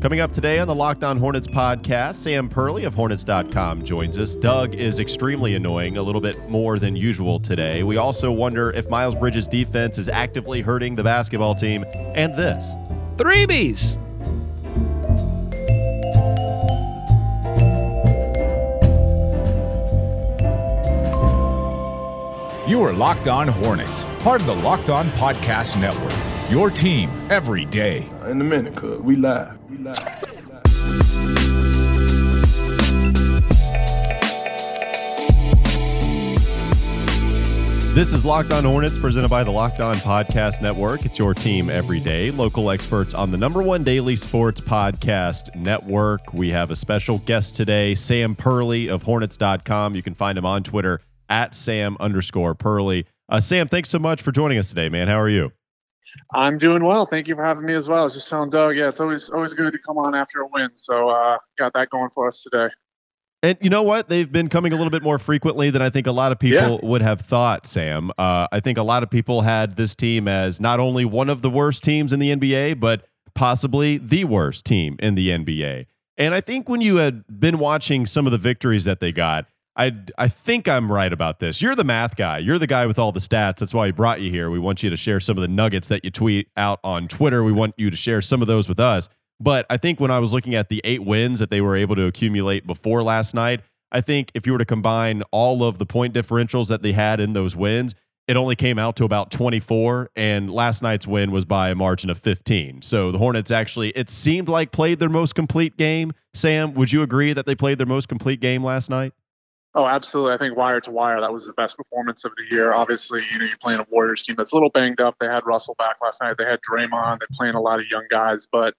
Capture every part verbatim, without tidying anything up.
Coming up today on the Locked On Hornets podcast, Sam Perley of Hornets dot com joins us. Doug is extremely annoying, a little bit more than usual today. We also wonder if Miles Bridges' defense is actively hurting the basketball team. And this. Three Bs. You are Locked On Hornets, part of the Locked On Podcast Network. Your team every day. In a minute, cuz we live. We live. This is Locked On Hornets, presented by the Locked On Podcast Network. It's your team every day. Local experts on the number one daily sports podcast network. We have a special guest today, Sam Perley of Hornets dot com. You can find him on Twitter at Sam underscore Perley. Uh, Sam, thanks so much for joining us today, man. How are you? I'm doing well. Thank you for having me as well. I was just telling Doug, yeah, it's always always good to come on after a win. So uh, got that going for us today. And you know what? They've been coming a little bit more frequently than I think a lot of people yeah. would have thought, Sam. Uh, I think a lot of people had this team as not only one of the worst teams in the N B A, but possibly the worst team in the N B A. And I think when you had been watching some of the victories that they got, I, I think I'm right about this. You're the math guy. You're the guy with all the stats. That's why we brought you here. We want you to share some of the nuggets that you tweet out on Twitter. We want you to share some of those with us. But I think when I was looking at the eight wins that they were able to accumulate before last night, I think if you were to combine all of the point differentials that they had in those wins, it only came out to about twenty-four, and last night's win was by a margin of fifteen. So the Hornets actually, it seemed like, played their most complete game. Sam, would you agree that they played their most complete game last night? Oh, absolutely. I think wire to wire, that was the best performance of the year. Obviously, you know, you're playing a Warriors team that's a little banged up. They had Russell back last night. They had Draymond. They're playing a lot of young guys. But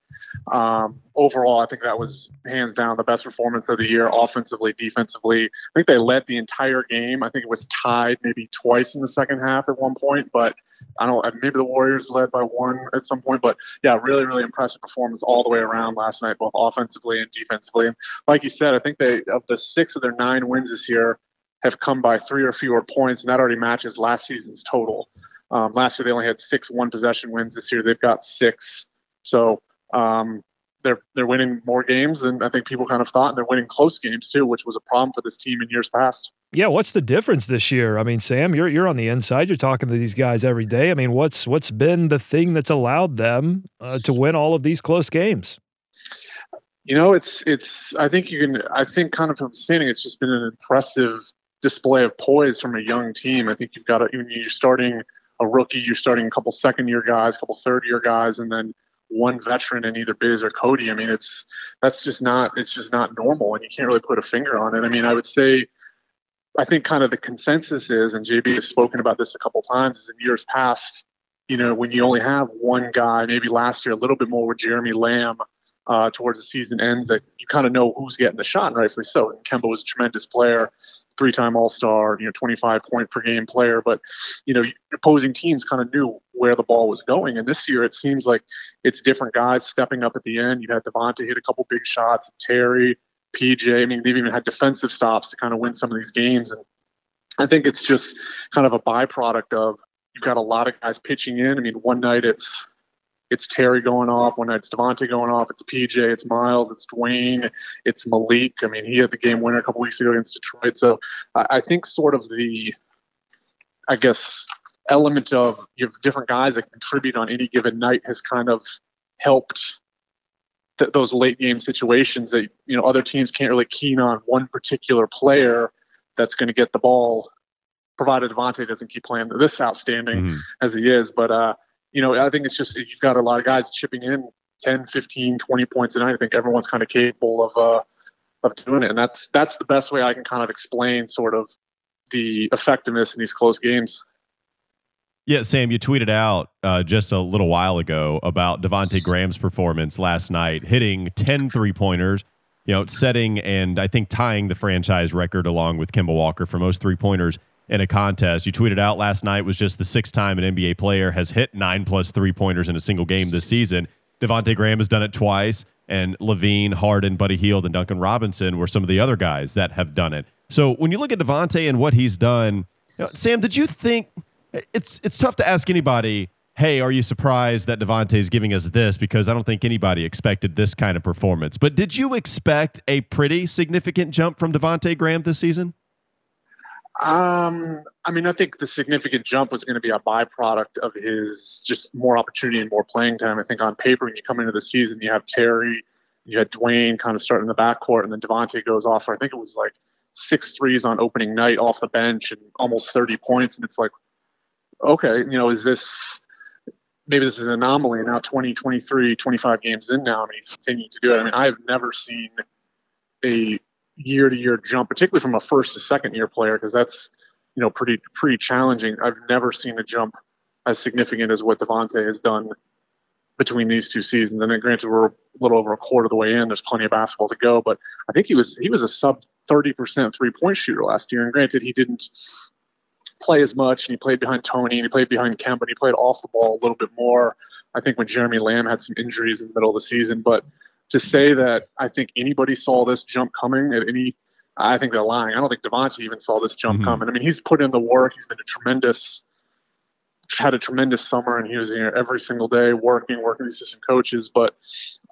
um, overall, I think that was hands down the best performance of the year, offensively, defensively. I think they led the entire game. I think it was tied maybe twice in the second half at one point. But I don't maybe the Warriors led by one at some point. But yeah, really, really impressive performance all the way around last night, both offensively and defensively. And like you said, I think they of the six of their nine wins this year have come by three or fewer points, and that already matches last season's total. Um, last year they only had six one-possession wins. This year they've got six. So um, they're they're winning more games than I think people kind of thought, and they're winning close games too, which was a problem for this team in years past. Yeah, what's the difference this year? I mean, Sam, you're you're on the inside. You're talking to these guys every day. I mean, what's what's been the thing that's allowed them uh, to win all of these close games? You know, it's, it's, I think you can, I think kind of from standing, it's just been an impressive display of poise from a young team. I think you've got, even you're starting a rookie, you're starting a couple second year guys, a couple third year guys, and then one veteran in either Biz or Cody. I mean, it's, that's just not, it's just not normal, and you can't really put a finger on it. I mean, I would say, I think kind of the consensus is, and J B has spoken about this a couple times, is in years past, you know, when you only have one guy, maybe last year a little bit more with Jeremy Lamb, Uh, towards the season ends, that you kind of know who's getting the shot, and rightfully so. And Kemba was a tremendous player, three-time All-Star, you know, twenty-five point per game player. But, you know, opposing teams kind of knew where the ball was going. And this year it seems like it's different guys stepping up at the end. You've had Devonte hit a couple big shots, Terry, P J. I mean, they've even had defensive stops to kind of win some of these games. And I think it's just kind of a byproduct of you've got a lot of guys pitching in. I mean, one night it's It's Terry going off. One night it's Devonte going off. It's P J. It's Miles. It's Dwayne. It's Malik. I mean, he had the game winner a couple weeks ago against Detroit. So I think sort of the, I guess, element of you have different guys that contribute on any given night has kind of helped th- those late game situations that, you know, other teams can't really keen on one particular player that's going to get the ball, provided Devonte doesn't keep playing this outstanding mm-hmm. as he is. But, uh, You know, I think it's just you've got a lot of guys chipping in ten, fifteen, twenty points a night. I think everyone's kind of capable of uh, of doing it. And that's that's the best way I can kind of explain sort of the effectiveness in these close games. Yeah, Sam, you tweeted out uh, just a little while ago about Devonte Graham's performance last night, hitting ten three-pointers, you know, setting and I think tying the franchise record along with Kemba Walker for most three-pointers in a contest. You tweeted out last night was just the sixth time an N B A player has hit nine plus three pointers in a single game this season. Devonte Graham has done it twice, and LaVine, Harden, Buddy Hield, and Duncan Robinson were some of the other guys that have done it. So when you look at Devonte and what he's done, you know, Sam, did you think it's it's tough to ask anybody hey, are you surprised that Devontae's giving us this? Because I don't think anybody expected this kind of performance. But did you expect a pretty significant jump from Devonte Graham this season? Um, I mean, I think the significant jump was going to be a byproduct of his just more opportunity and more playing time. I think on paper, when you come into the season, you have Terry, you had Dwayne kind of starting in the backcourt, and then Devonte goes off for, I think it was like six threes on opening night off the bench and almost thirty points. And it's like, okay, you know, is this, maybe this is an anomaly. Now twenty, twenty-three, twenty-five games in now, I mean, he's continuing to do it. I mean, I've never seen a year-to-year jump, particularly from a first to second year player, because that's, you know, pretty pretty challenging. I've never seen a jump as significant as what Devonte has done between these two seasons. And then granted, we're a little over a quarter of the way in, there's plenty of basketball to go, but I think he was he was a sub thirty percent three-point shooter last year. And granted, he didn't play as much, and he played behind Tony, and he played behind Kemba, and he played off the ball a little bit more, I think, when Jeremy Lamb had some injuries in the middle of the season. But to say that I think anybody saw this jump coming at any, I think they're lying. I don't think Devonte even saw this jump mm-hmm. coming. I mean, he's put in the work. He's been a tremendous, had a tremendous summer, and he was here every single day working, working with assistant coaches. But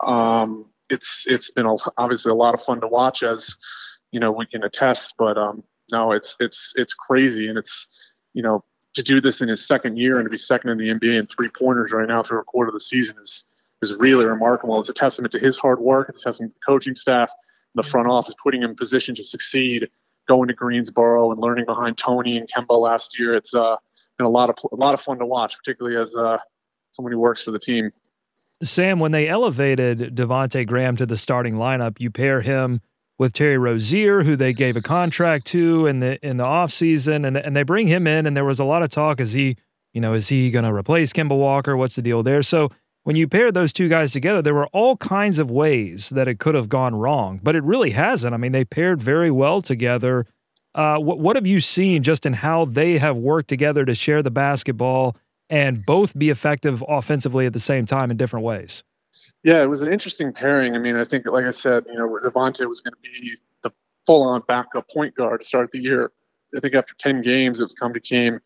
um, it's it's been a, obviously a lot of fun to watch, as you know we can attest. But um, no, it's it's it's crazy, and it's you know to do this in his second year and to be second in the N B A in three pointers right now through a quarter of the season is. is really remarkable. It's a testament to his hard work. It's a testament to the coaching staff, the front office, putting him in position to succeed, going to Greensboro and learning behind Tony and Kemba last year. It's uh, been a lot of a lot of fun to watch, particularly as uh, someone who works for the team. Sam, when they elevated Devonte Graham to the starting lineup, you pair him with Terry Rozier, who they gave a contract to in the in the offseason, and and they bring him in, and there was a lot of talk, is he, you know, is he going to replace Kemba Walker? What's the deal there? So when you pair those two guys together, there were all kinds of ways that it could have gone wrong, but it really hasn't. I mean, they paired very well together. Uh, what, what have you seen just in how they have worked together to share the basketball and both be effective offensively at the same time in different ways? Yeah, it was an interesting pairing. I mean, I think, like I said, you know, Devonte was going to be the full-on backup point guard to start the year. I think after ten games, it was come to came,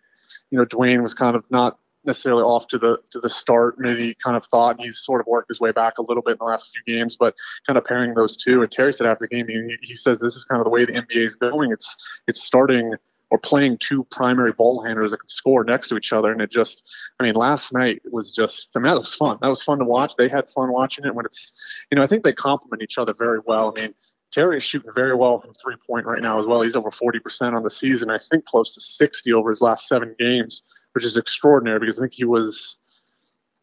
you know, Dwayne was kind of not necessarily off to the to the start, maybe kind of thought, and he's sort of worked his way back a little bit in the last few games, but kind of pairing those two. And Terry said after the game, he, he says this is kind of the way the N B A is going. It's it's starting or playing two primary ball handlers that can score next to each other. And it just, I mean, last night was just, I mean, that was fun. That was fun to watch. They had fun watching it when it's, you know, I think they complement each other very well. I mean, Terry is shooting very well from three-point right now as well. He's over forty percent on the season, I think close to sixty over his last seven games, which is extraordinary because I think he was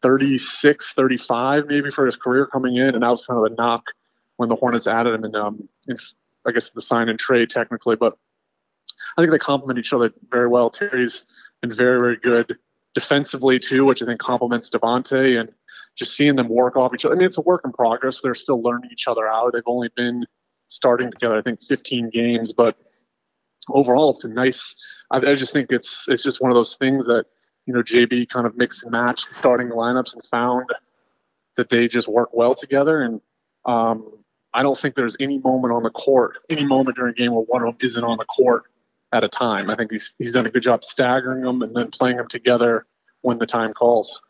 thirty-six, thirty-five maybe for his career coming in, and that was kind of a knock when the Hornets added him, and um, in, I guess the sign and trade technically, but I think they complement each other very well. Terry's been very, very good defensively too, which I think complements Devonte, and just seeing them work off each other. I mean, it's a work in progress. They're still learning each other out. They've only been starting together, I think, fifteen games, but overall it's a nice, I, I just think it's it's just one of those things that, you know, J B kind of mixed and matched starting lineups and found that they just work well together. And um, I don't think there's any moment on the court, any moment during a game where one of them isn't on the court at a time. I think he's he's done a good job staggering them and then playing them together when the time calls.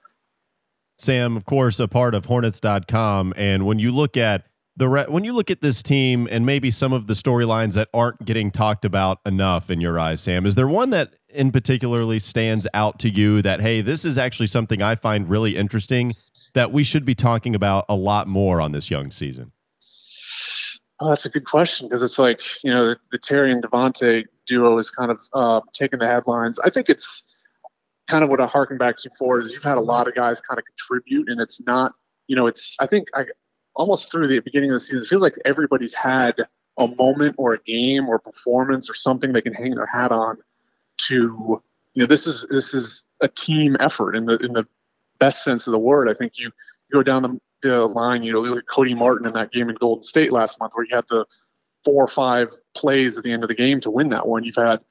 Sam, of course, a part of Hornets dot com, and when you look at The re- when you look at this team and maybe some of the storylines that aren't getting talked about enough in your eyes, Sam, is there one that in particularly stands out to you that, hey, this is actually something I find really interesting that we should be talking about a lot more on this young season? Oh, that's a good question, because it's like, you know, the, the Terry and Devonte duo is kind of uh, taking the headlines. I think it's kind of what I harken back to before is you've had a lot of guys kind of contribute, and it's not, you know, it's, I think I, almost through the beginning of the season, it feels like everybody's had a moment or a game or performance or something they can hang their hat on to, you know, this is, this is a team effort in the, in the best sense of the word. I think you go down the, the line, you know, look at Cody Martin in that game in Golden State last month where you had the four or five plays at the end of the game to win that one. You've had,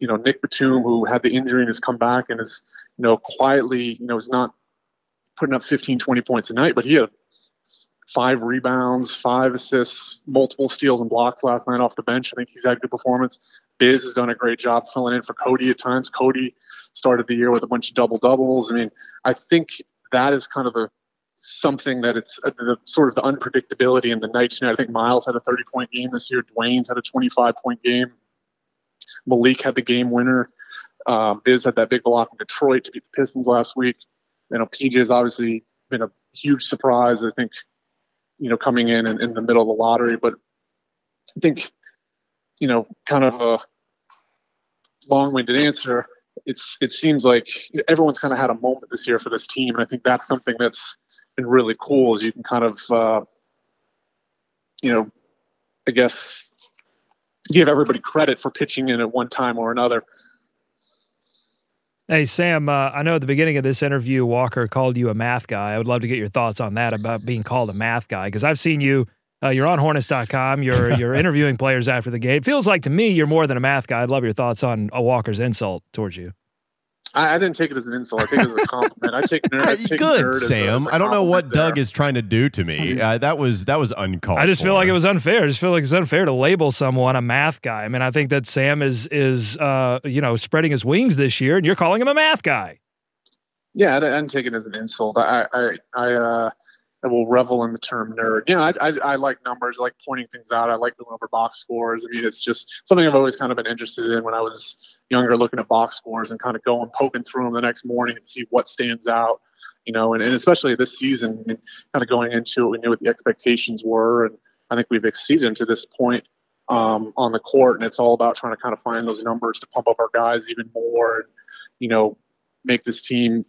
you know, Nick Batum, who had the injury and has come back and is, you know, quietly, you know, is not putting up fifteen, twenty points a night, but he had five rebounds, five assists, multiple steals and blocks last night off the bench. I think he's had good performance. Biz has done a great job filling in for Cody at times. Cody, started the year with a bunch of double doubles. I mean, I think that is kind of a something that it's uh, the sort of the unpredictability in the nights. You know, I think Miles had a thirty point game this year. Dwayne's had a twenty-five point game. Malik had the game winner. Um, Biz had that big block in Detroit to beat the Pistons last week. You know, P J's obviously been a huge surprise, I think, you know, coming in and in the middle of the lottery. But I think, you know, kind of a long-winded answer, it's it seems like everyone's kind of had a moment this year for this team. And I think that's something that's been really cool, is you can kind of, uh, you know, I guess give everybody credit for pitching in at one time or another. Hey, Sam, uh, I know at the beginning of this interview, Walker called you a math guy. I would love to get your thoughts on that, about being called a math guy, because I've seen you, uh, you're on Hornets dot com, you're you're interviewing players after the game. It feels like to me you're more than a math guy. I'd love your thoughts on uh, Walker's insult towards you. I, I didn't take it as an insult. I take it as a compliment. I take nerd. I take Good, nerd Sam. As a, I don't know what there. Doug is trying to do to me. Uh, that was that was uncalled. I just for. feel like it was unfair. I just feel like it's unfair to label someone a math guy. I mean, I think that Sam is is uh, you know, spreading his wings this year, and you're calling him a math guy. Yeah, I, I didn't take it as an insult. I I I, uh, I will revel in the term nerd. You know, I, I I like numbers. I like pointing things out. I like going over box scores. I mean, it's just something I've always kind of been interested in when I was younger, looking at box scores and kind of going poking through them the next morning and see what stands out, you know, and, and especially this season, and kind of going into it, we knew what the expectations were, and I think we've exceeded them to this point um, on the court, and it's all about trying to kind of find those numbers to pump up our guys even more and, you know, make this team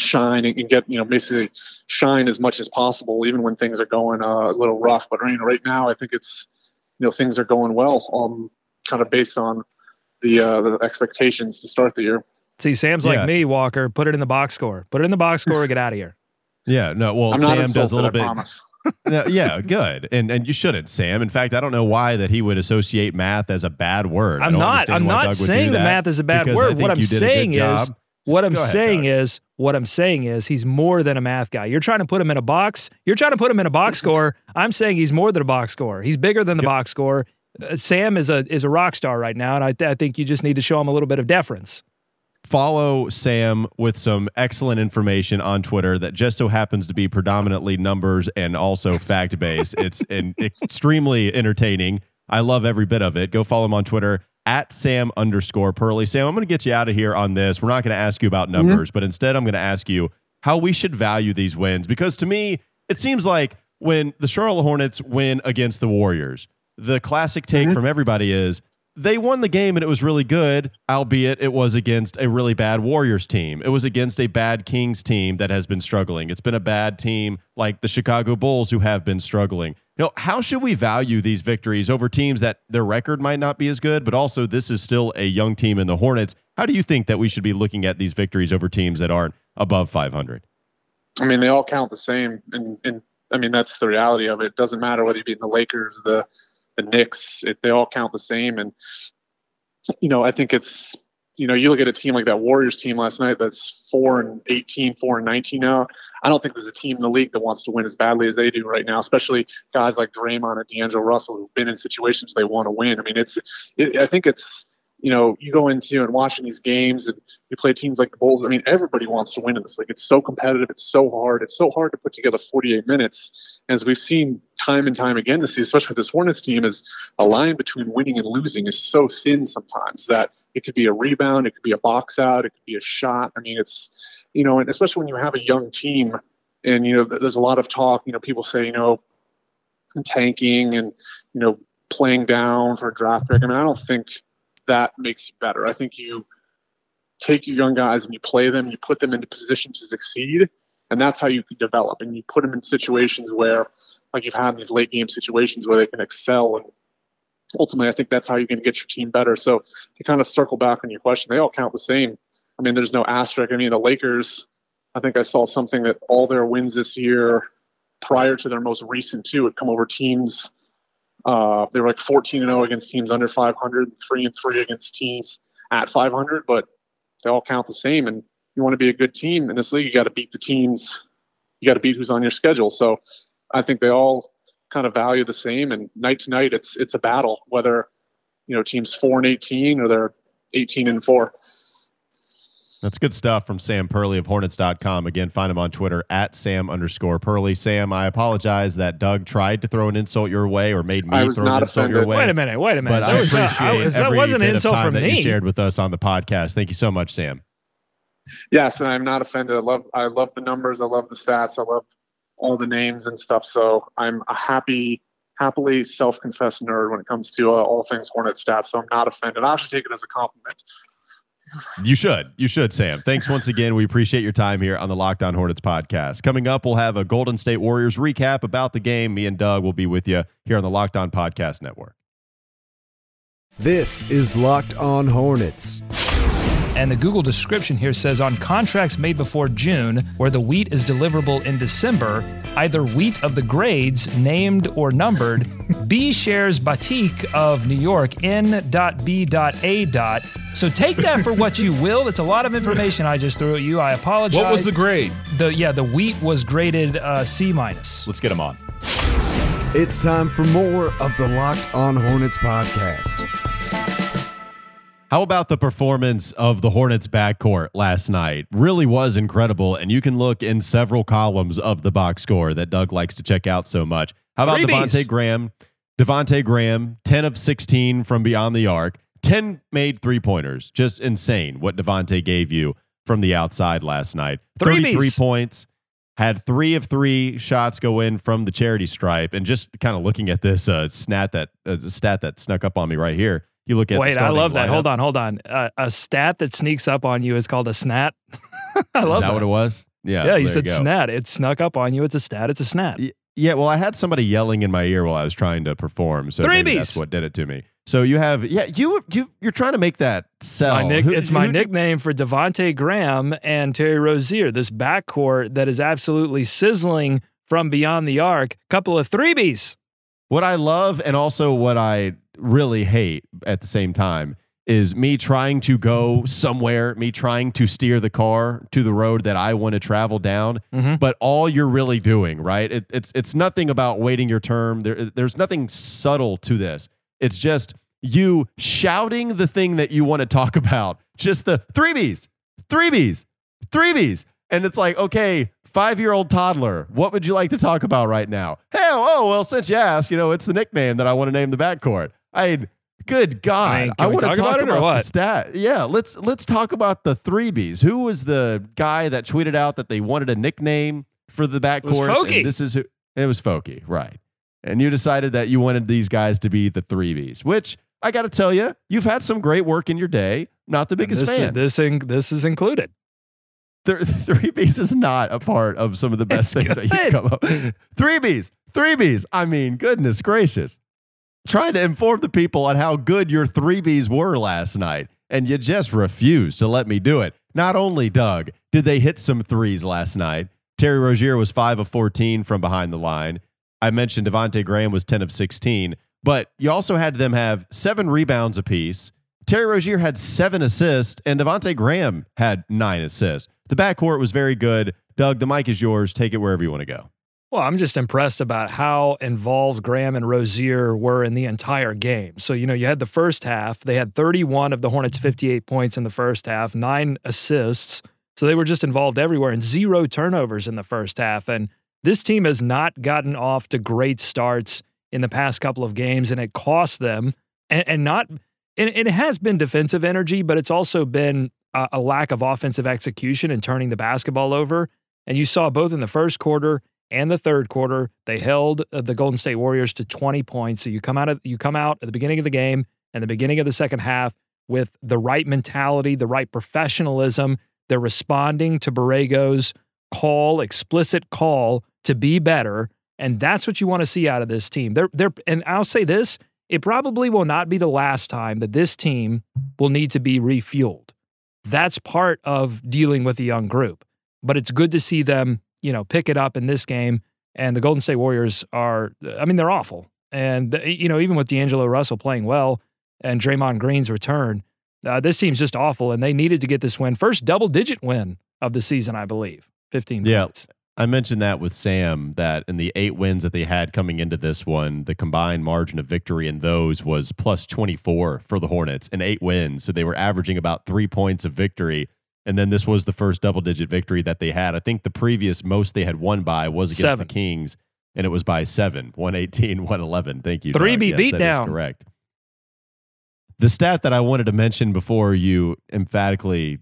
shine and get, you know, basically shine as much as possible, even when things are going uh, a little rough. But you know, right now, I think it's, you know, things are going well, um, kind of based on the uh, the expectations to start the year. See, Sam's yeah. like me, Walker. Put it in the box score. Put it in the box score. Get out of here. Yeah, no. Well, I'm Sam insulted, does a little bit. no, yeah, good. And and you shouldn't, Sam. In fact, I don't know why that he would associate math as a bad word. I'm not. I'm not Doug saying that math is a bad word. What I'm saying is. What I'm ahead, saying Doug. is, what I'm saying is, he's more than a math guy. You're trying to put him in a box. You're trying to put him in a box score. I'm saying he's more than a box score. He's bigger than the yep. box score. Uh, Sam is a is a rock star right now, and I, th- I think you just need to show him a little bit of deference. Follow Sam with some excellent information on Twitter that just so happens to be predominantly numbers and also fact based. It's an extremely entertaining. I love every bit of it. Go follow him on Twitter. At Sam underscore Perley. Sam, I'm going to get you out of here on this. We're not going to ask you about numbers, mm-hmm. but instead I'm going to ask you how we should value these wins. Because to me, it seems like when the Charlotte Hornets win against the Warriors, the classic take mm-hmm. from everybody is they won the game and it was really good, albeit it was against a really bad Warriors team. It was against a bad Kings team that has been struggling. It's been a bad team like the Chicago Bulls who have been struggling. You know, how should we value these victories over teams that their record might not be as good, but also this is still a young team in the Hornets? How do you think that we should be looking at these victories over teams that aren't above five hundred? I mean, they all count the same. And, and I mean, that's the reality of it. It doesn't matter whether you beat the Lakers, the, the Knicks, it, they all count the same. And, you know, I think it's, you know, you look at a team like that Warriors team last night, that's four and eighteen, four and nineteen now. I don't think there's a team in the league that wants to win as badly as they do right now, especially guys like Draymond and D'Angelo Russell who've been in situations they want to win. I mean, it's, it, I think it's, you know, you go into and watching these games and you play teams like the Bulls. I mean, everybody wants to win in this league. It's so competitive. It's so hard. It's so hard to put together forty-eight minutes. As we've seen time and time again this season, especially with this Hornets team, is a line between winning and losing is so thin sometimes that it could be a rebound, it could be a box out, it could be a shot. I mean, it's, you know, and especially when you have a young team and, you know, there's a lot of talk, you know, people say, you know, tanking and, you know, playing down for a draft pick. I mean, I don't think that makes you better. I think you take your young guys and you play them, you put them into position to succeed, and that's how you can develop. And you put them in situations where, like you've had in these late game situations where they can excel. And ultimately, I think that's how you're going to get your team better. So to kind of circle back on your question, they all count the same. I mean, there's no asterisk. I mean, the Lakers, I think I saw something that all their wins this year prior to their most recent two had come over teams. Uh, they were like fourteen and oh against teams under five hundred, and three and three against teams at five hundred, but they all count the same. And you want to be a good team in this league, you got to beat the teams. You got to beat who's on your schedule. So I think they all kind of value the same, and night to night, it's it's a battle, whether, you know, teams four and eighteen or they're eighteen and four. That's good stuff from Sam Perley of Hornets dot com. Again, find him on Twitter at Sam underscore Perley. Sam, I apologize that Doug tried to throw an insult your way or made me I was throw not an offended. insult your way. Wait a minute, wait a minute. But that I was appreciate was, that every wasn't bit an insult of time from that me. You shared with us on the podcast. Thank you so much, Sam. Yes, and I'm not offended. I love, I love the numbers. I love the stats. I love all the names and stuff. So I'm a happy, happily self-confessed nerd when it comes to uh, all things Hornet stats. So I'm not offended. I should take it as a compliment. You should. You should, Sam. Thanks once again. We appreciate your time here on the Locked On Hornets podcast. Coming up, we'll have a Golden State Warriors recap about the game. Me and Doug will be with you here on the Locked On Podcast Network. This is Locked On Hornets. And the Google description here says, on contracts made before June, where the wheat is deliverable in December, either wheat of the grades, named or numbered, B shares Batik of New York, N B A. So take that for what you will. That's a lot of information I just threw at you. I apologize. What was the grade? The Yeah, the wheat was graded uh, C minus. Let's get them on. It's time for more of the Locked On Hornets podcast. How about the performance of the Hornets backcourt last night? Really was incredible, and you can look in several columns of the box score that Doug likes to check out so much. How about Devonte Graham? Devonte Graham, ten of sixteen from beyond the arc, ten made three-pointers. Just insane what Devonte gave you from the outside last night. thirty-three points, had three of three shots go in from the charity stripe, and just kind of looking at this uh, stat that uh, stat that snuck up on me right here. You look at Wait, I love that. Lineup. Hold on, hold on. Uh, a stat that sneaks up on you is called a snat. I love that. Is that, that what it was? Yeah. Yeah, you said you snat. It snuck up on you. It's a stat. It's a snat. Yeah, well, I had somebody yelling in my ear while I was trying to perform, so maybe that's what did it to me. So you have, yeah, you, you, you're trying to make that sell. My nick, who, it's who, my who, nickname for Devonte Graham and Terry Rozier, this backcourt that is absolutely sizzling from beyond the arc. Couple of threebies. What I love and also what I really hate at the same time is me trying to go somewhere, me trying to steer the car to the road that I want to travel down. Mm-hmm. But all you're really doing, right? It, it's it's nothing about waiting your term. There, there's nothing subtle to this. It's just you shouting the thing that you want to talk about. Just the three Bs, three Bs, three Bs. And it's like, okay, five-year-old toddler, what would you like to talk about right now? Hey, oh, well, since you asked, you know, it's the nickname that I want to name the backcourt. I, good God, I, mean, I want to talk about, about, about the stat. Yeah, let's let's talk about the three Bs. Who was the guy that tweeted out that they wanted a nickname for the backcourt? It was Folky. This is who, it was Folky, right? And you decided that you wanted these guys to be the three Bs, which I got to tell you, you've had some great work in your day. Not the biggest this, fan. This in, this is included. The three Bs is not a part of some of the best it's things good. that you come up with. Three Bs, three Bs. I mean, goodness gracious. Trying to inform the people on how good your three Bs were last night, and you just refused to let me do it. Not only, Doug, did they hit some threes last night. Terry Rozier was five of fourteen from behind the line. I mentioned Devonte Graham was ten of sixteen, but you also had them have seven rebounds apiece. Terry Rozier had seven assists, and Devonte Graham had nine assists. The backcourt was very good. Doug, the mic is yours. Take it wherever you want to go. Well, I'm just impressed about how involved Graham and Rozier were in the entire game. So, you know, you had the first half. They had thirty-one of the Hornets' fifty-eight points in the first half, nine assists. So they were just involved everywhere and zero turnovers in the first half. And this team has not gotten off to great starts in the past couple of games, and it cost them. And, and not, and it has been defensive energy, but it's also been a, a lack of offensive execution and turning the basketball over. And you saw both in the first quarter and the third quarter, they held the Golden State Warriors to twenty points. So you come out of, you come out at the beginning of the game and the beginning of the second half with the right mentality, the right professionalism. They're responding to Borrego's call, explicit call to be better, and that's what you want to see out of this team. They're they're and I'll say this: it probably will not be the last time that this team will need to be refueled. That's part of dealing with a young group, but it's good to see them, you know, pick it up in this game. And the Golden State Warriors are, I mean, they're awful. And, you know, even with D'Angelo Russell playing well and Draymond Green's return, uh, this team's just awful. And they needed to get this win. First double-digit win of the season, I believe, fifteen yeah, points. I mentioned that with Sam, that in the eight wins that they had coming into this one, the combined margin of victory in those was plus twenty-four for the Hornets and eight wins. So they were averaging about three points of victory. And then this was the first double-digit victory that they had. I think the previous most they had won by was against seven. the Kings, and it was by seven, one eighteen, one eleven. Thank you. Three B yes, beat that down. That is correct. The stat that I wanted to mention before you emphatically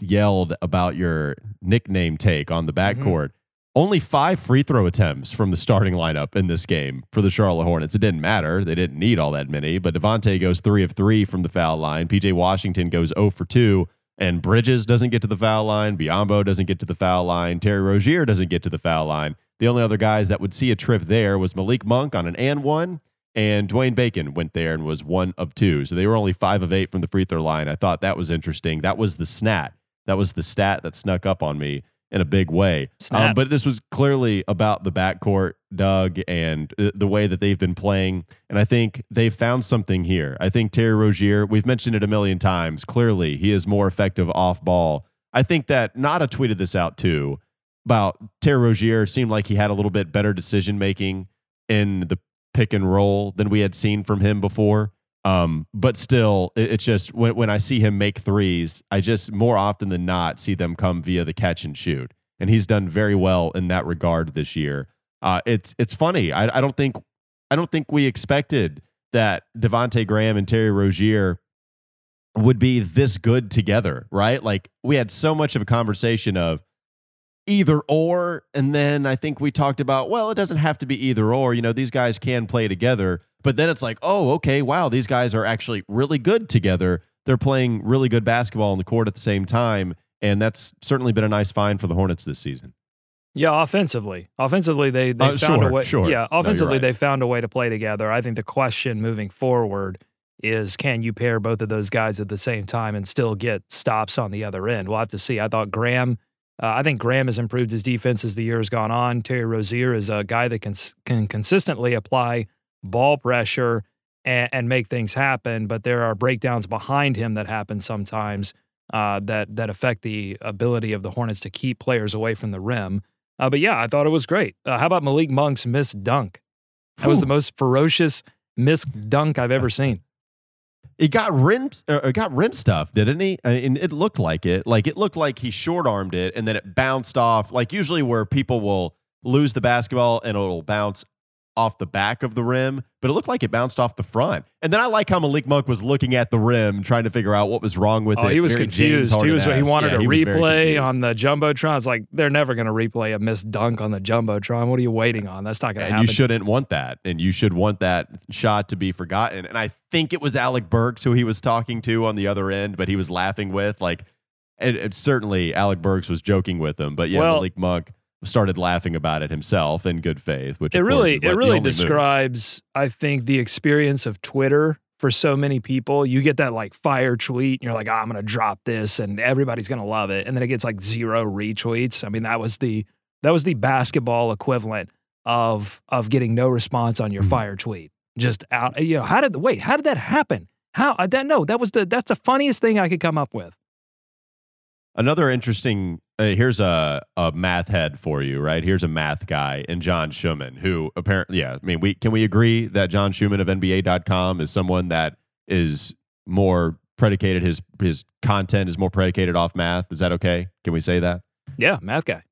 yelled about your nickname take on the backcourt, mm-hmm. only five free throw attempts from the starting lineup in this game for the Charlotte Hornets. It didn't matter. They didn't need all that many, but Devonte goes three of three from the foul line. P J Washington goes zero for two. And Bridges doesn't get to the foul line. Biyombo doesn't get to the foul line. Terry Rozier doesn't get to the foul line. The only other guys that would see a trip there was Malik Monk on an and one, and Dwayne Bacon went there and was one of two. So they were only five of eight from the free throw line. I thought that was interesting. That was the snat. That was the stat that snuck up on me in a big way. Um, but this was clearly about the backcourt, Doug, and the way that they've been playing. And I think they've found something here. I think Terry Rozier, we've mentioned it a million times. Clearly, he is more effective off ball. I think that Nada tweeted this out too about Terry Rozier seemed like he had a little bit better decision making in the pick and roll than we had seen from him before. Um, but still, it, it's just when, when I see him make threes, I just more often than not see them come via the catch and shoot. And he's done very well in that regard this year. Uh, it's it's funny. I, I don't think I don't think we expected that Devonte Graham and Terry Rozier would be this good together, right? Like we had so much of a conversation of either or, and then I think we talked about, well, it doesn't have to be either or. You know, these guys can play together. But then it's like, oh, okay, wow, these guys are actually really good together. They're playing really good basketball on the court at the same time, and that's certainly been a nice find for the Hornets this season. Yeah, offensively. Offensively, they, they uh, found sure, a way. Sure. Yeah, offensively, no, right. they found a way to play together. I think the question moving forward is, can you pair both of those guys at the same time and still get stops on the other end? We'll have to see. I thought Graham... Uh, I think Graham has improved his defense as the year has gone on. Terry Rozier is a guy that can can consistently apply ball pressure and, and make things happen, but there are breakdowns behind him that happen sometimes uh, that that affect the ability of the Hornets to keep players away from the rim. Uh, but yeah, I thought it was great. Uh, how about Malik Monk's missed dunk? That was Ooh. the most ferocious missed dunk I've ever seen. It got rim, it got rim stuff, didn't he? I mean, it looked like it. Like it looked like he short armed it, and then it bounced off. Like usually, where people will lose the basketball and it'll bounce off the back of the rim, but it looked like it bounced off the front. And then I like how Malik Monk was looking at the rim, trying to figure out what was wrong with oh, it. He was very confused. He was. He wanted yeah, a he replay on the jumbotron. It's like they're never going to replay a missed dunk on the jumbotron. What are you waiting on? That's not going to happen. You shouldn't want that, and you should want that shot to be forgotten. And I think it was Alec Burks who he was talking to on the other end, but he was laughing with like, it, it certainly Alec Burks was joking with him. But yeah, well, Malik Monk started laughing about it himself in good faith, which it really it really describes, I think, the experience of Twitter for so many people. You get that like fire tweet, and you're like, oh, I'm going to drop this, and everybody's going to love it, and then it gets like zero retweets. I mean, that was the that was the basketball equivalent of of getting no response on your mm-hmm. fire tweet. Just out, you know, how did wait? How did that happen? How I don't know. That was the that's the funniest thing I could come up with. Another interesting, uh, here's a, a math head for you, right? Here's a math guy in John Schuhmann, who apparently, yeah, I mean, we can we agree that John Schuhmann of N B A dot com is someone that is more predicated, his his content is more predicated off math. Is that okay? Can we say that? Yeah, math guy.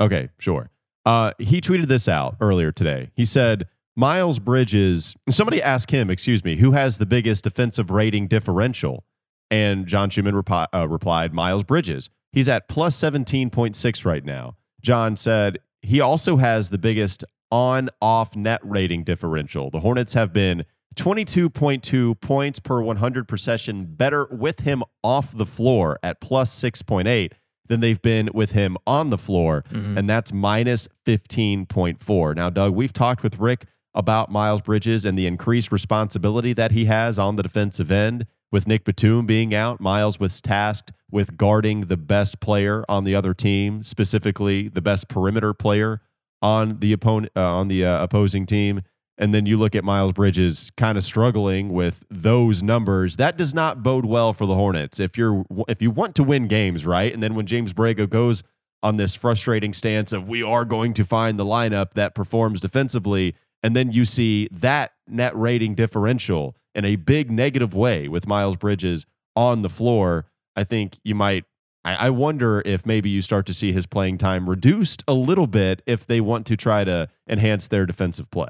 Okay, sure. Uh, he tweeted this out earlier today. He said, Miles Bridges, somebody asked him, excuse me, who has the biggest defensive rating differential? And John Schuhmann repi- uh, replied, Miles Bridges. He's at plus seventeen point six right now. John said he also has the biggest on-off net rating differential. The Hornets have been twenty-two point two points per one hundred possession better with him off the floor at plus six point eight than they've been with him on the floor, mm-hmm. and that's minus fifteen point four. Now, Doug, we've talked with Rick about Miles Bridges and the increased responsibility that he has on the defensive end. With Nick Batum being out, Miles was tasked with guarding the best player on the other team, specifically the best perimeter player on the opponent uh, on the uh, opposing team. And then you look at Miles Bridges kind of struggling with those numbers. That does not bode well for the Hornets. If you're if you want to win games, right? And then when James Borrego goes on this frustrating stance of we are going to find the lineup that performs defensively, and then you see that net rating differential in a big negative way with Miles Bridges on the floor, I think you might I, I wonder if maybe you start to see his playing time reduced a little bit if they want to try to enhance their defensive play.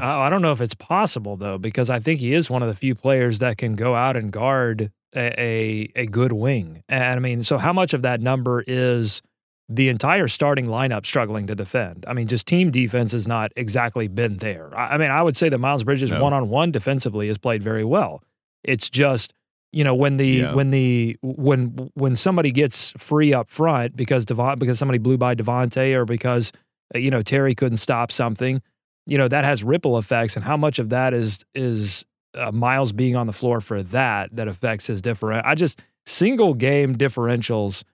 Uh, I don't know if it's possible, though, because I think he is one of the few players that can go out and guard a, a, a good wing. And I mean, so how much of that number is the entire starting lineup struggling to defend? I mean, just team defense has not exactly been there. I, I mean, I would say that Miles Bridges no. one-on-one defensively has played very well. It's just, you know, when the yeah. when the when when somebody gets free up front because Devon because somebody blew by Devonte or because you know Terry couldn't stop something. You know, that has ripple effects, and how much of that is is uh, Miles being on the floor for that that affects his different. I just single game differentials.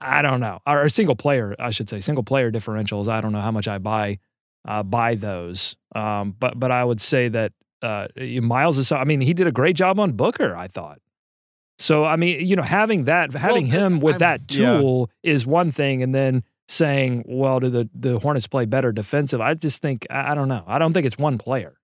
I don't know, or single player, I should say, single player differentials. I don't know how much I buy uh, buy those, um, but but I would say that uh, Miles is. I mean, he did a great job on Booker, I thought. So I mean, you know, having that, having well, him with I'm, that tool yeah. is one thing, and then saying, well, do the, the Hornets play better defensive? I just think, I don't know. I don't think it's one player.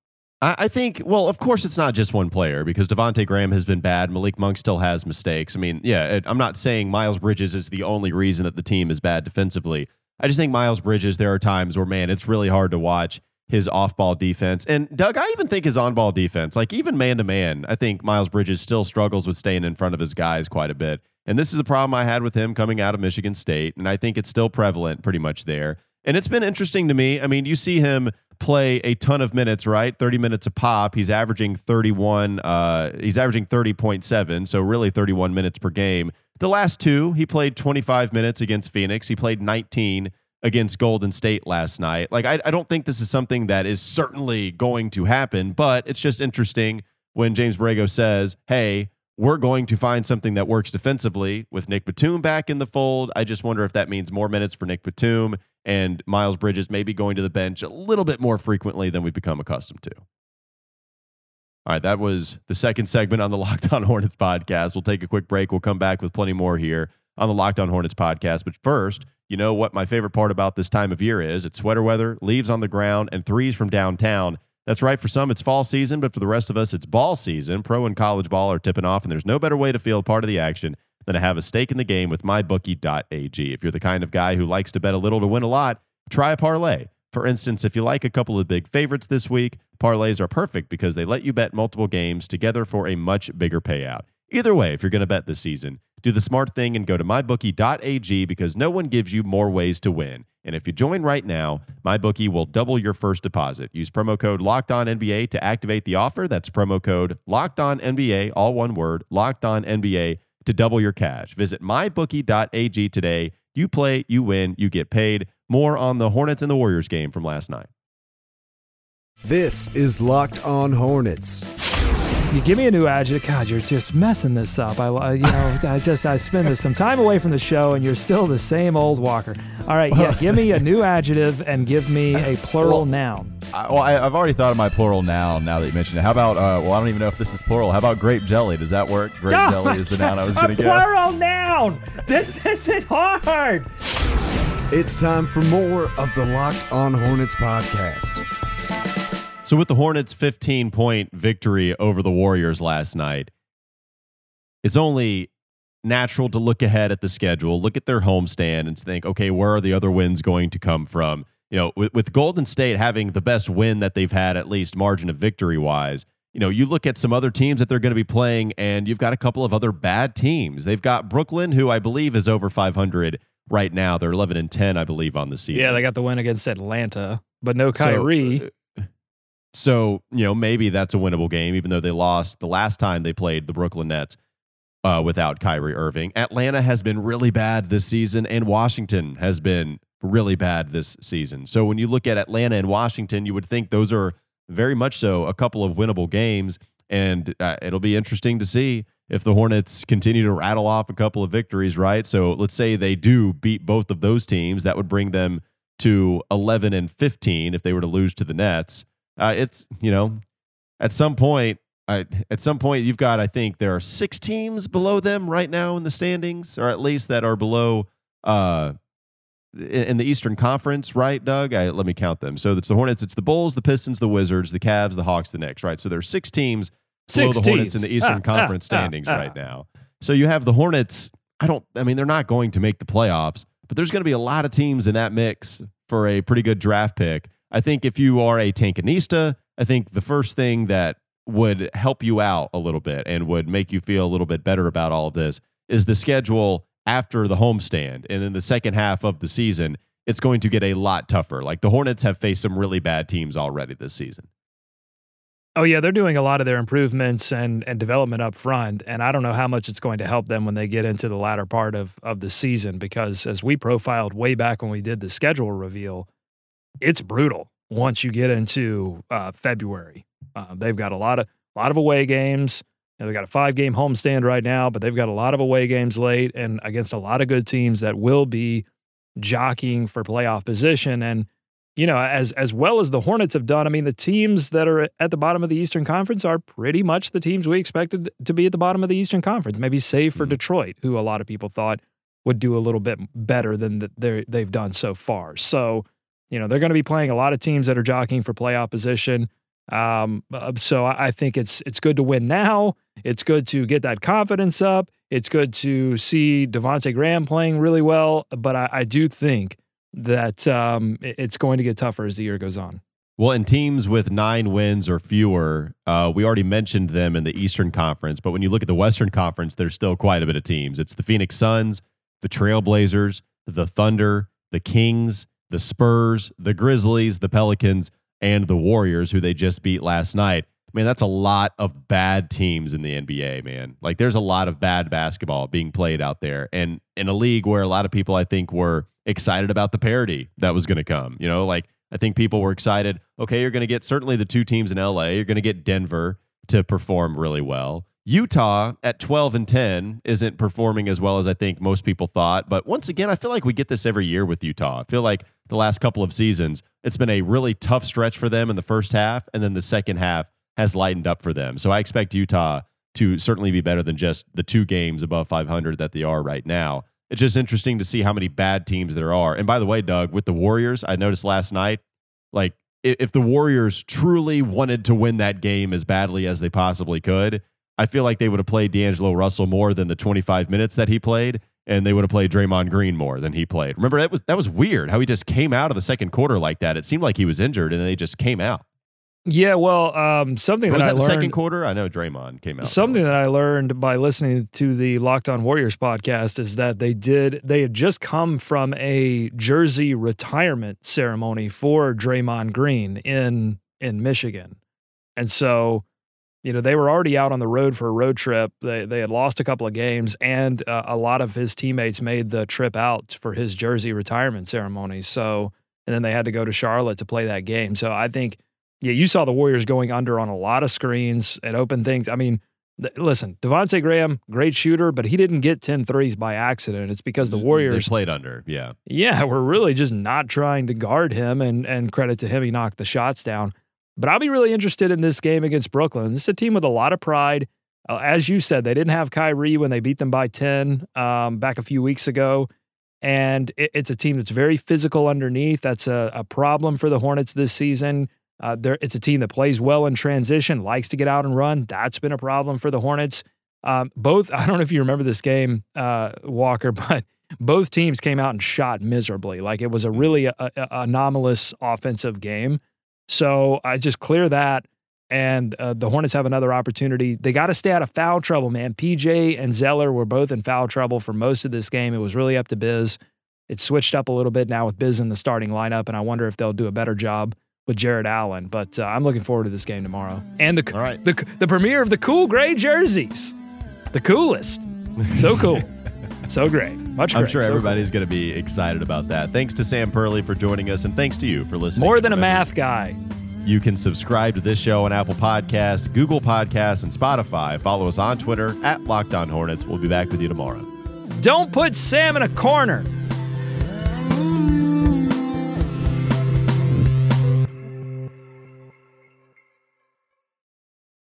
I, I think, well, of course it's not just one player because Devonte Graham has been bad. Malik Monk still has mistakes. I mean, yeah, it, I'm not saying Miles Bridges is the only reason that the team is bad defensively. I just think Miles Bridges, there are times where, man, it's really hard to watch his off-ball defense. And, Doug, I even think his on-ball defense, like even man-to-man, I think Miles Bridges still struggles with staying in front of his guys quite a bit. And this is a problem I had with him coming out of Michigan State, and I think it's still prevalent pretty much there. And it's been interesting to me. I mean, you see him play a ton of minutes, right? thirty minutes a pop. He's averaging thirty-one. Uh, he's averaging thirty point seven, so really thirty-one minutes per game. The last two, he played twenty-five minutes against Phoenix. He played nineteen against Golden State last night. Like, I, I don't think this is something that is certainly going to happen, but it's just interesting when James Borrego says, hey, we're going to find something that works defensively with Nick Batum back in the fold. I just wonder if that means more minutes for Nick Batum and Miles Bridges maybe going to the bench a little bit more frequently than we've become accustomed to. All right, that was the second segment on the Locked On Hornets podcast. We'll take a quick break. We'll come back with plenty more here on the Locked On Hornets podcast. But first, you know what my favorite part about this time of year is? It's sweater weather, leaves on the ground, and threes from downtown. That's right. For some, it's fall season, but for the rest of us, it's ball season. Pro and college ball are tipping off, and there's no better way to feel part of the action than to have a stake in the game with my bookie dot a g. If you're the kind of guy who likes to bet a little to win a lot, try a parlay. For instance, if you like a couple of big favorites this week, parlays are perfect because they let you bet multiple games together for a much bigger payout. Either way, if you're going to bet this season, do the smart thing and go to my bookie dot a g because no one gives you more ways to win. And if you join right now, MyBookie will double your first deposit. Use promo code LOCKEDONNBA to activate the offer. That's promo code LOCKEDONNBA, all one word, LOCKEDONNBA, to double your cash. Visit my bookie dot a g today. You play, you win, you get paid. More on the Hornets and the Warriors game from last night. This is Locked On Hornets. You give me a new adjective. God, you're just messing this up. I, you know, I just I spend some time away from the show, and you're still the same old Walker. All right, yeah, give me a new adjective and give me a plural well, noun. I, well, I, I've already thought of my plural noun now that you mentioned it. How about? Uh, well, I don't even know if this is plural. How about grape jelly? Does that work? Grape oh jelly is the God, noun I was going to get. A plural noun. This isn't hard. It's time for more of the Locked On Hornets podcast. So with the Hornets' fifteen-point victory over the Warriors last night, it's only natural to look ahead at the schedule, look at their homestand, and think, okay, where are the other wins going to come from? You know, with, with Golden State having the best win that they've had, at least margin of victory-wise, you know, you look at some other teams that they're going to be playing, and you've got a couple of other bad teams. They've got Brooklyn, who I believe is over five hundred right now. They're eleven and ten, I believe, on the season. Yeah, they got the win against Atlanta, but no Kyrie. So, uh, So, you know, maybe that's a winnable game, even though they lost the last time they played the Brooklyn Nets uh, without Kyrie Irving. Atlanta has been really bad this season, and Washington has been really bad this season. So when you look at Atlanta and Washington, you would think those are very much so a couple of winnable games, and uh, it'll be interesting to see if the Hornets continue to rattle off a couple of victories, right? So let's say they do beat both of those teams. That would bring them to eleven and fifteen if they were to lose to the Nets. Uh, it's, you know, at some point, I, at some point you've got, I think there are six teams below them right now in the standings, or at least that are below uh, in the Eastern Conference, right, Doug? I, let me count them. So it's the Hornets, it's the Bulls, the Pistons, the Wizards, the Cavs, the Hawks, the Knicks, right? So there are six teams six below the teams. Hornets in the Eastern ah, Conference ah, standings ah, ah. right now. So you have the Hornets I don't, I mean, they're not going to make the playoffs, but there's going to be a lot of teams in that mix for a pretty good draft pick. I think if you are a Tankanista, I think the first thing that would help you out a little bit and would make you feel a little bit better about all of this is the schedule after the homestand. And in the second half of the season, it's going to get a lot tougher. Like the Hornets have faced some really bad teams already this season. Oh, yeah, they're doing a lot of their improvements and, and development up front, and I don't know how much it's going to help them when they get into the latter part of, of the season, because as we profiled way back when we did the schedule reveal, it's brutal once you get into uh, February. Uh, they've got a lot of a lot of away games. You know, they've got a five-game homestand right now, but they've got a lot of away games late and against a lot of good teams that will be jockeying for playoff position. And you know, as as well as the Hornets have done, I mean, the teams that are at the bottom of the Eastern Conference are pretty much the teams we expected to be at the bottom of the Eastern Conference, maybe save for Detroit, who a lot of people thought would do a little bit better than the, they've done so far. So, you know, they're going to be playing a lot of teams that are jockeying for playoff position. Um, so I think it's it's good to win now. It's good to get that confidence up. It's good to see Devonte Graham playing really well. But I, I do think that um, it's going to get tougher as the year goes on. Well, and teams with nine wins or fewer, uh, we already mentioned them in the Eastern Conference, but when you look at the Western Conference, there's still quite a bit of teams. It's the Phoenix Suns, the Trailblazers, the Thunder, the Kings, the Spurs, the Grizzlies, the Pelicans, and the Warriors, who they just beat last night. I mean, that's a lot of bad teams in the N B A, man. Like, there's a lot of bad basketball being played out there. And in a league where a lot of people, I think, were excited about the parity that was going to come. You know, like, I think people were excited. Okay, you're going to get certainly the two teams in L A. You're going to get Denver to perform really well. Utah at twelve and ten isn't performing as well as I think most people thought. But once again, I feel like we get this every year with Utah. I feel like the last couple of seasons, it's been a really tough stretch for them in the first half, and then the second half has lightened up for them. So I expect Utah to certainly be better than just the two games above five hundred that they are right now. It's just interesting to see how many bad teams there are. And by the way, Doug, with the Warriors, I noticed last night, like if the Warriors truly wanted to win that game as badly as they possibly could, I feel like they would have played D'Angelo Russell more than the twenty-five minutes that he played, and they would have played Draymond Green more than he played. Remember, that was that was weird how he just came out of the second quarter like that. It seemed like he was injured, and they just came out. Yeah, well, um, something was that, that I the learned second quarter. I know Draymond came out. Something that I learned by listening to the Locked On Warriors podcast is that they did they had just come from a jersey retirement ceremony for Draymond Green in in Michigan, and so you know they were already out on the road for a road trip. They they had lost a couple of games, and uh, a lot of his teammates made the trip out for his jersey retirement ceremony. So, and then they had to go to Charlotte to play that game. So I think. Yeah, you saw the Warriors going under on a lot of screens and open things. I mean, th- listen, Devonte Graham, great shooter, but he didn't get ten threes by accident. It's because the Warriors... They played under, yeah. Yeah, we're really just not trying to guard him, and, and credit to him, he knocked the shots down. But I'll be really interested in this game against Brooklyn. This is a team with a lot of pride. Uh, as you said, they didn't have Kyrie when they beat them by ten um, back a few weeks ago. And it, it's a team that's very physical underneath. That's a, a problem for the Hornets this season. Uh, it's a team that plays well in transition, likes to get out and run. That's been a problem for the Hornets. Um, both, I don't know if you remember this game, uh, Walker, but both teams came out and shot miserably. Like it was a really a, a anomalous offensive game. So I just clear that, and uh, the Hornets have another opportunity. They got to stay out of foul trouble, man. P J and Zeller were both in foul trouble for most of this game. It was really up to Biz. It's switched up a little bit now with Biz in the starting lineup, and I wonder if they'll do a better job with Jared Allen, but uh, I'm looking forward to this game tomorrow. And the right. the the premiere of the cool gray jerseys. The coolest. So cool. So great. Much great. I'm sure so everybody's cool. Going to be excited about that. Thanks to Sam Perley for joining us, and thanks to you for listening. More than a math guy. You can subscribe to this show on Apple Podcasts, Google Podcasts, and Spotify. Follow us on Twitter, at Locked On Hornets. We'll be back with you tomorrow. Don't put Sam in a corner.